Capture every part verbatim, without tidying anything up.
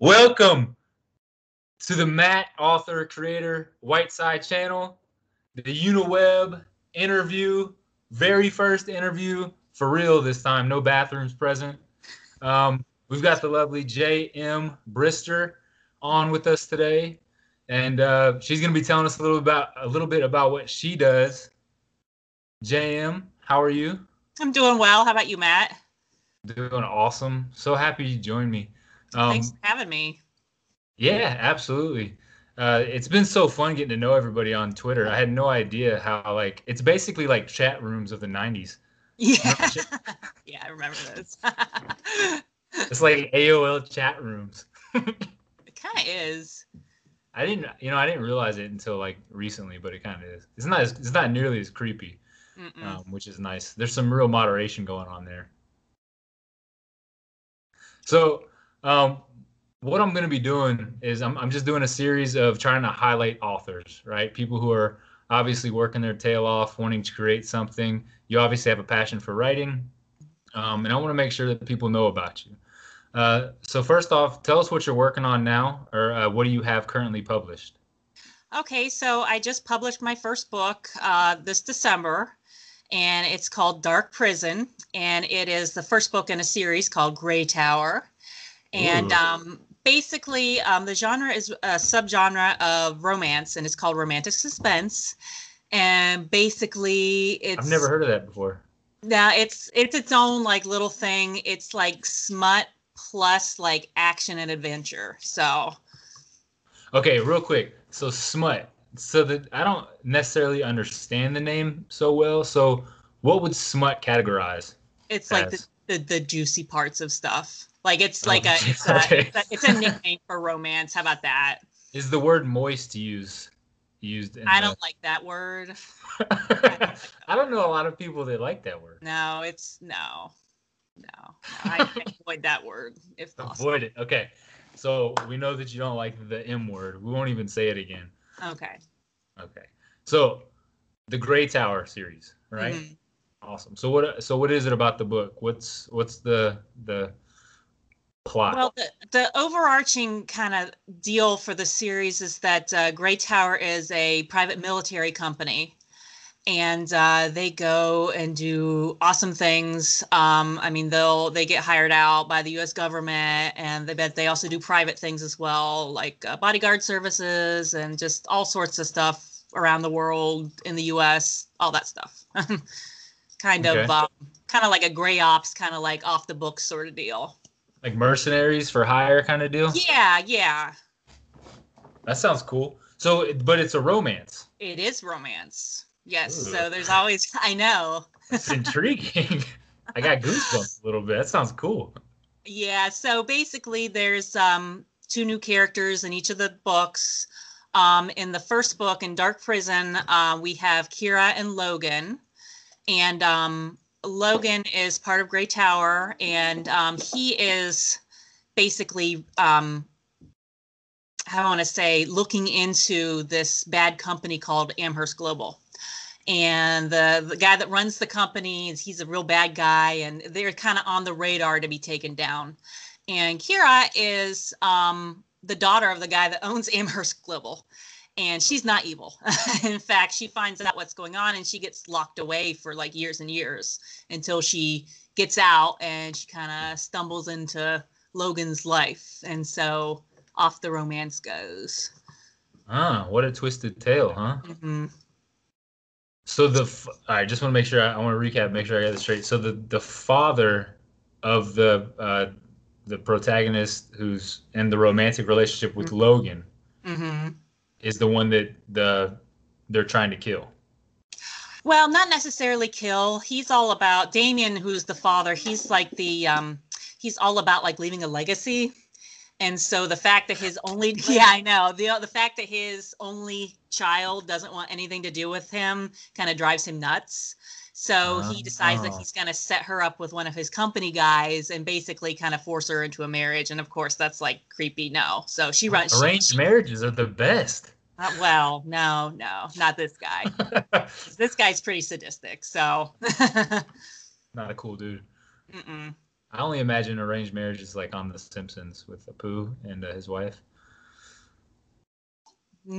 Welcome to the Matt Author Creator Whiteside Channel, the Uniweb interview, very first interview for real this time, no bathrooms present. Um, we've got the lovely J M Brister on with us today, and uh, she's going to be telling us a little about a little bit about what she does. J M, how are you? I'm doing well. How about you, Matt? Doing awesome. So happy you joined me. Um, Thanks for having me. Yeah, absolutely. Uh, it's been so fun getting to know everybody on Twitter. I had no idea how, like, it's basically like chat rooms of the nineties. Yeah, yeah, I remember those. It's like A O L chat rooms. It kind of is. I didn't, you know, I didn't realize it until like recently, but it kind of is. It's not, as, it's not nearly as creepy, um, which is nice. There's some real moderation going on there. So. Um, what I'm going to be doing is I'm, I'm just doing a series of trying to highlight authors, right? People who are obviously working their tail off, wanting to create something. You obviously have a passion for writing, um, and I want to make sure that people know about you. Uh, so first off, tell us what you're working on now, or uh, what do you have currently published? Okay, so I just published my first book uh, this December, and it's called Dark Prison, and it is the first book in a series called Grey Tower. And um, basically, um, the genre is a subgenre of romance, and it's called romantic suspense. And basically, it's... I've never heard of that before. No, it's it's its own, like, little thing. It's, like, smut plus, like, action and adventure, so... Okay, real quick. So, smut. So, that I don't necessarily understand the name so well. So, what would smut categorize? It's, as? like, the, the, the juicy parts of stuff. Like, it's like a it's a, okay. it's a, it's a nickname for romance. How about that? Is the word moist used? used in I don't the... like that word. I, don't like that I don't know a lot of people that like that word. No, it's, no. No, no I avoid that word if possible. Avoid it. Okay. So we know that you don't like the M word. We won't even say it again. Okay. Okay. So the Grey Tower series, right? Mm-hmm. Awesome. So what, so what is it about the book? What's, what's the, the, plot. Well, the, the overarching kind of deal for the series is that uh, Grey Tower is a private military company, and uh, they go and do awesome things. Um, I mean, they'll they get hired out by the U S government, and they bet they also do private things as well, like uh, bodyguard services and just all sorts of stuff around the world, in the U S, all that stuff. kind okay. of, um, kind of like a Grey Ops, kind of like off the books sort of deal. Like mercenaries for hire kind of deal? Yeah, yeah. That sounds cool. So, but it's a romance. It is romance. Yes. Ooh. So there's always, I know. It's intriguing. I got goosebumps a little bit. That sounds cool. Yeah. So basically there's um, two new characters in each of the books. Um, in the first book, in Dark Prison, uh, we have Kira and Logan. And... Um, Logan is part of Grey Tower, and um, he is basically, um, I want to say, looking into this bad company called Amherst Global. And the, the guy that runs the company, he's a real bad guy, and they're kind of on the radar to be taken down. And Kira is um, the daughter of the guy that owns Amherst Global. And she's not evil. In fact, she finds out what's going on, and she gets locked away for like years and years until she gets out, and she kind of stumbles into Logan's life. And so off the romance goes. Ah, what a twisted tale, huh? Mm-hmm. So the I just want to make sure I, I want to recap, make sure I got this straight. So the the father of the uh, the protagonist who's in the romantic relationship with mm-hmm. Logan. Mm-hmm. Is the one that the they're trying to kill. Well, not necessarily kill. He's all about Damien, who's the father. He's like the um, he's all about like leaving a legacy, and so the fact that his only yeah I know the the fact that his only child doesn't want anything to do with him kind of drives him nuts. So he decides oh. that he's going to set her up with one of his company guys and basically kind of force her into a marriage. And, of course, that's, like, creepy. No. So she runs. Arranged she, marriages are the best. Uh, well, no, no, not this guy. This guy's pretty sadistic. So. Not a cool dude. Mm-mm. I only imagine arranged marriages like on The Simpsons with Apu and uh, his wife.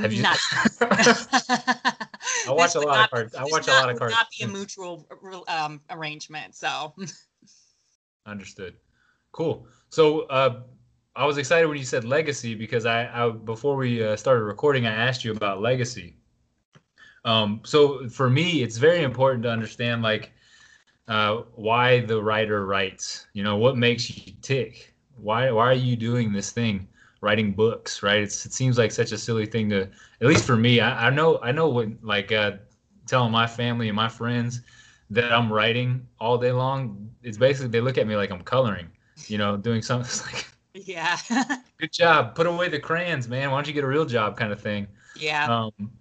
Have you? Not. I watch a lot not, of cards. I watch not, a lot of cards. Not be a mutual um, arrangement, so. Understood. Cool. So uh, I was excited when you said legacy because I, I before we uh, started recording, I asked you about legacy. Um, so for me, it's very important to understand like uh, why the writer writes. You know, what makes you tick? Why why are you doing this thing? Writing books, right? It's, it seems like such a silly thing to, at least for me, I, I know I know what, like uh, telling my family and my friends that I'm writing all day long, it's basically, they look at me like I'm coloring, you know, doing something. It's like, yeah. Good job. Put away the crayons, man. Why don't you get a real job kind of thing? Yeah. Um,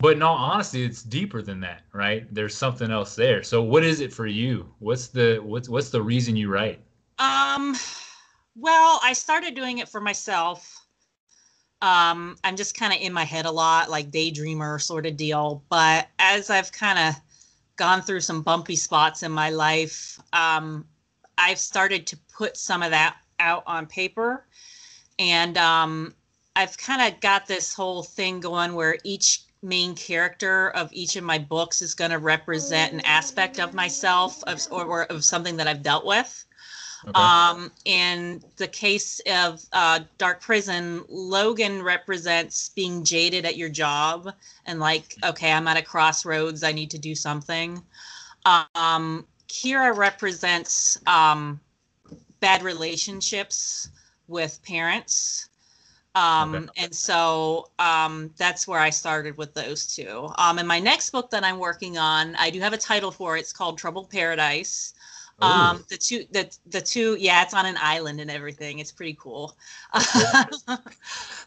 but in all honesty, it's deeper than that, right? There's something else there. So what is it for you? What's the, what's, what's the reason you write? Um... Well, I started doing it for myself. Um, I'm just kind of in my head a lot, like daydreamer sort of deal. But as I've kind of gone through some bumpy spots in my life, um, I've started to put some of that out on paper. And um, I've kind of got this whole thing going where each main character of each of my books is going to represent an aspect of myself of, or, or of something that I've dealt with. Okay. Um, in the case of uh, Dark Prison, Logan represents being jaded at your job and like, okay, I'm at a crossroads. I need to do something. Um, Kira represents um, bad relationships with parents. Um, okay. And so um, that's where I started with those two. Um, and my next book that I'm working on, I do have a title for it. It's called Troubled Paradise. Um, the two, the, the two, yeah, it's on an island and everything. It's pretty cool. Yeah.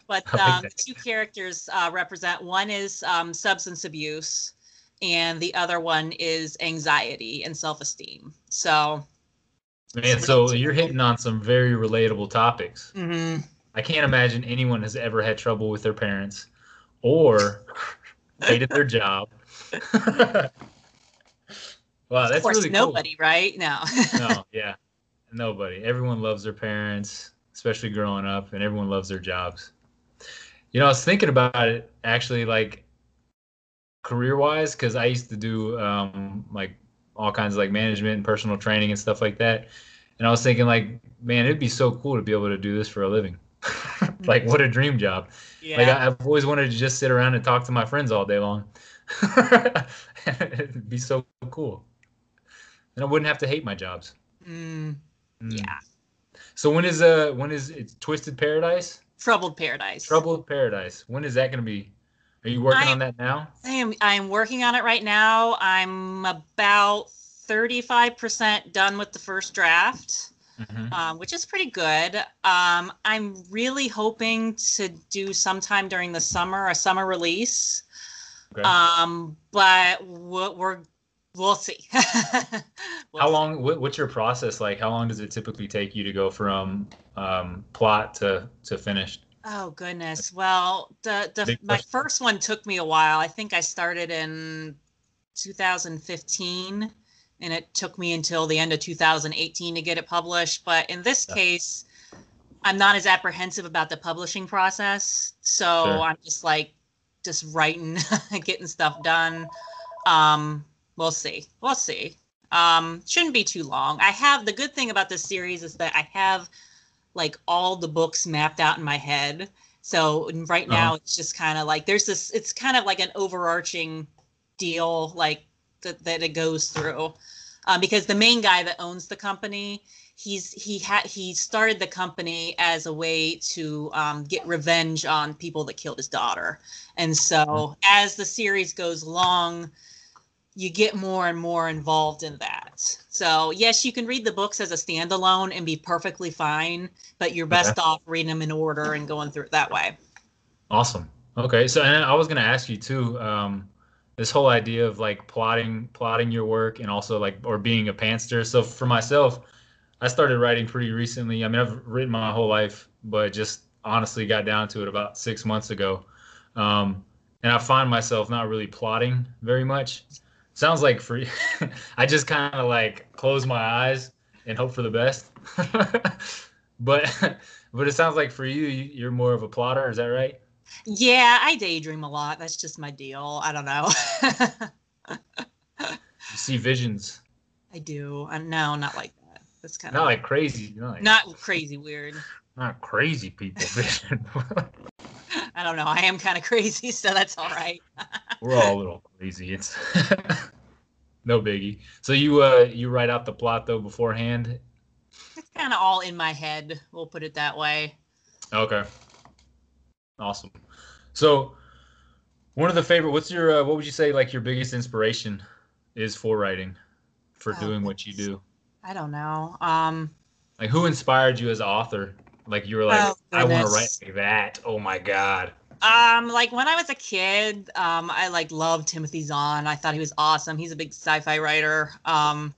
But um, like the two characters uh, represent, one is um, substance abuse and the other one is anxiety and self-esteem. So. Man, so you're hitting on some very relatable topics. Mm-hmm. I can't imagine anyone has ever had trouble with their parents or hated their job. Wow, that's of course, really cool. Nobody, right? No. No, yeah, nobody. Everyone loves their parents, especially growing up, and everyone loves their jobs. You know, I was thinking about it actually, like career-wise, because I used to do um, like all kinds of like management and personal training and stuff like that. And I was thinking, like, man, it'd be so cool to be able to do this for a living. Like, what a dream job! Yeah. Like, I, I've always wanted to just sit around and talk to my friends all day long. It'd be so cool. And I wouldn't have to hate my jobs. Mm, mm. Yeah. So when is uh when is it's Twisted Paradise? Troubled Paradise. Troubled Paradise. When is that going to be? Are you working I'm, on that now? I am. I am working on it right now. I'm about thirty-five percent done with the first draft, mm-hmm. um, which is pretty good. Um, I'm really hoping to do sometime during the summer a summer release. Okay. Um, but what we're We'll see. we'll How long, what, what's your process like? How long does it typically take you to go from um, plot to, to finished? Oh, goodness. Well, the, the my first one took me a while. I think I started in two thousand fifteen, and it took me until the end of two thousand eighteen to get it published. But in this yeah. case, I'm not as apprehensive about the publishing process. So sure. I'm just like, just writing, getting stuff done. Um We'll see. We'll see. Um, shouldn't be too long. I have the good thing about this series is that I have like all the books mapped out in my head. So right now uh-huh. it's just kind of like there's this. It's kind of like an overarching deal like that that it goes through um, because the main guy that owns the company, he's he had he started the company as a way to um, get revenge on people that killed his daughter. And so as the series goes along, you get more and more involved in that. So yes, you can read the books as a standalone and be perfectly fine, but you're best okay. off reading them in order and going through it that way. Awesome. Okay. So and I was going to ask you too, um, this whole idea of like plotting, plotting your work and also like, or being a pantster. So for myself, I started writing pretty recently. I mean, I've written my whole life, but just honestly got down to it about six months ago. Um, and I find myself not really plotting very much. Sounds like free. I just kind of like close my eyes and hope for the best. But but it sounds like for you, you're more of a plotter. Is that right? Yeah, I daydream a lot. That's just my deal. I don't know. You see visions. I do. I, no, not like that. That's kind of not like crazy. Not, like, not crazy weird. Not crazy people vision. I don't know. I am kind of crazy, so that's all right. We're all a little crazy. It's no biggie. So you uh you write out the plot though beforehand. It's kind of all in my head. We'll put it that way. Okay. Awesome. So one of the favorite. What's your uh, what would you say like your biggest inspiration is for writing, for oh, doing what you do? I don't know. Um. Like who inspired you as an author? Like you were like, oh, I want to write like that. Oh my god. Um, like when I was a kid, um, I like loved Timothy Zahn. I thought he was awesome. He's a big sci-fi writer. Um,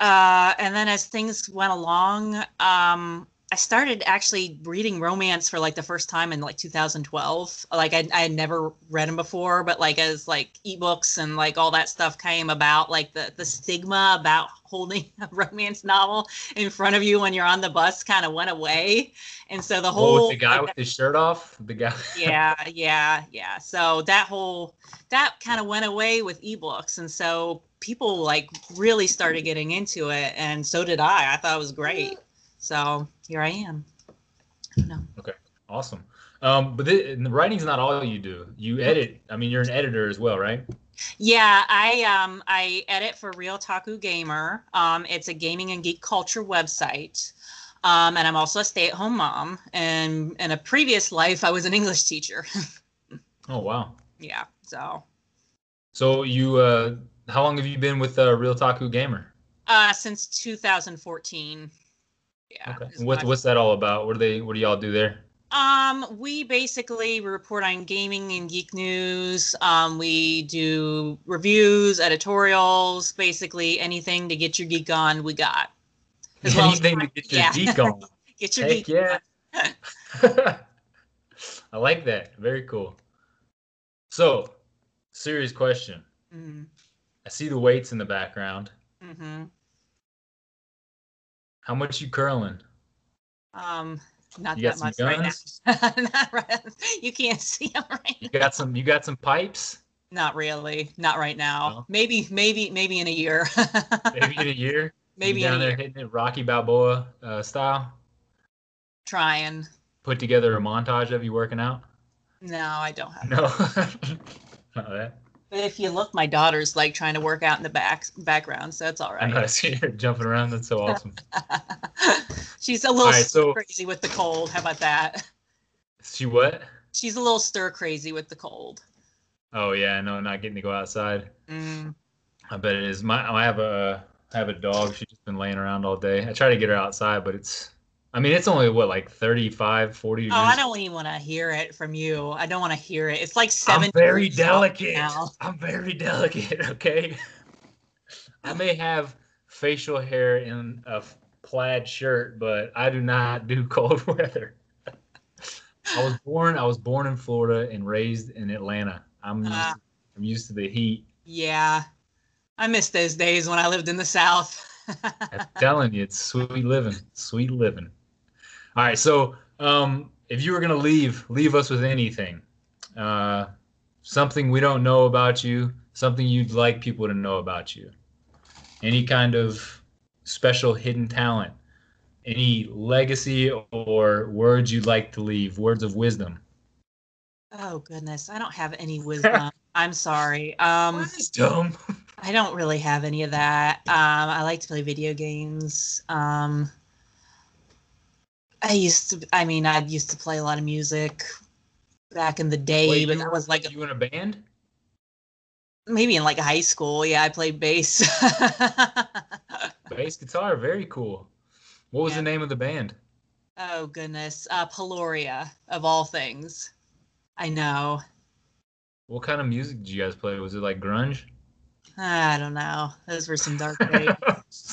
uh, and then as things went along, um, I started actually reading romance for like the first time in like two thousand twelve. Like I, I had never read them before, but like as like ebooks and like all that stuff came about, like the the stigma about holding a romance novel in front of you when you're on the bus kind of went away. And so the whole oh, the guy like, with his shirt off, the guy. yeah, yeah, yeah. So that whole that kind of went away with ebooks, and so people like really started getting into it, and so did I. I thought it was great. So here I am. I don't know. Okay, awesome. Um, but the, the writing's not all you do. You edit. I mean, you're an editor as well, right? Yeah, I um I edit for Real Taku Gamer. Um, it's a gaming and geek culture website. Um, and I'm also a stay-at-home mom. And in a previous life, I was an English teacher. Oh wow. Yeah. So. So you, uh, how long have you been with uh, Real Taku Gamer? Uh, since two thousand fourteen. Yeah. Okay. What what's that all about? What do they? What do y'all do there? Um, we basically report on gaming and geek news. Um, we do reviews, editorials, basically anything to get your geek on. We got as well anything as, to get your yeah. geek on. Get your Heck geek yeah. on. I like that. Very cool. So, serious question. Mm-hmm. I see the weights in the background. Mm-hmm. How much you curling? Um, not you that much guns? Right now. Not right, you can't see them right you now. Got some, you got some pipes? Not really. Not right now. No. Maybe, maybe, maybe in a year. Maybe in a year? Maybe in a year. Down there hitting it Rocky Balboa uh, style? Trying. Put together a montage of you working out? No, I don't have no. that. Not that. But if you look, my daughter's like trying to work out in the back background, so it's all right. I know, I see her jumping around. That's so awesome. She's a little right, stir so, crazy with the cold. How about that? She what? She's a little stir crazy with the cold. Oh yeah, no, not getting to go outside. Mm. I bet it is. My I have a I have a dog. She's just been laying around all day. I try to get her outside, but it's. I mean, it's only, what, like thirty-five, forty degrees? Oh, I don't even want to hear it from you. I don't want to hear it. It's like seven I'm very delicate. Now. I'm very delicate, okay? I may have facial hair in a plaid shirt, but I do not do cold weather. I was born I was born in Florida and raised in Atlanta. I'm used, uh, to, I'm used to the heat. Yeah. I miss those days when I lived in the South. I'm telling you, it's sweet living. Sweet living. All right, so um, if you were going to leave, leave us with anything, uh, something we don't know about you, something you'd like people to know about you, any kind of special hidden talent, any legacy or words you'd like to leave, words of wisdom. Oh, goodness. I don't have any wisdom. I'm sorry. Um, wisdom? I don't really have any of that. Um, I like to play video games. Um, I used to, I mean, I used to play a lot of music back in the day, Wait, but that was like... You in a band? Maybe in like high school. Yeah, I played bass. Bass guitar, very cool. What was yeah. the name of the band? Oh, goodness. Uh, Peloria, of all things. I know. What kind of music did you guys play? Was it like grunge? I don't know. Those were some dark days.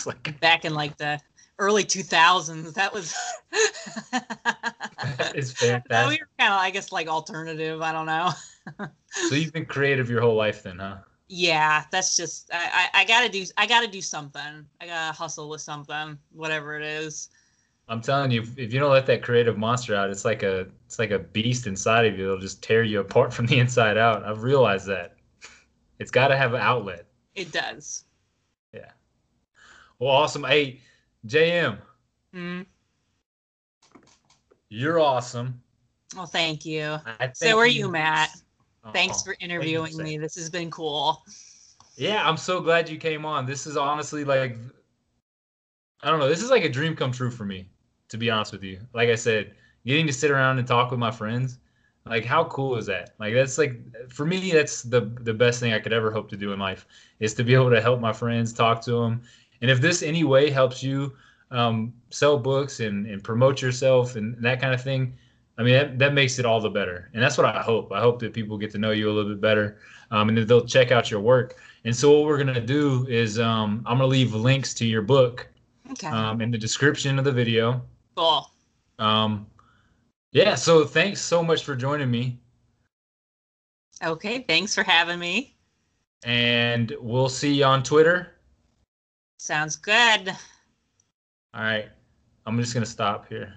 Like, back in like the early two thousands. That was. That is fantastic. We were kind of, I guess, like alternative. I don't know. So you've been creative your whole life then, huh? yeah, that's just, I, I, I gotta do, I gotta do something. I gotta hustle with something, whatever it is. I'm telling you, if you don't let that creative monster out, it's like a, it's like a beast inside of you. It'll just tear you apart from the inside out. I've realized that. It's gotta have an outlet. It does. Yeah. Well, awesome. Hey, J M. Mm. You're awesome. Well, thank you. Thank so are you, you Matt. Oh, Thanks for interviewing thank me. This has been cool. Yeah, I'm so glad you came on. This is honestly like, I don't know, this is like a dream come true for me, to be honest with you. Like I said, getting to sit around and talk with my friends, like how cool is that? Like that's like, for me, that's the the best thing I could ever hope to do in life, is to be able to help my friends, talk to them. And if this any way helps you um, sell books and, and promote yourself and that kind of thing, I mean, that, that makes it all the better. And that's what I hope. I hope that people get to know you a little bit better um, and that they'll check out your work. And so what we're going to do is um, I'm going to leave links to your book okay. um, in the description of the video. Cool. Um, yeah, so thanks so much for joining me. Okay, thanks for having me. And we'll see you on Twitter. Sounds good. All right. I'm just going to stop here.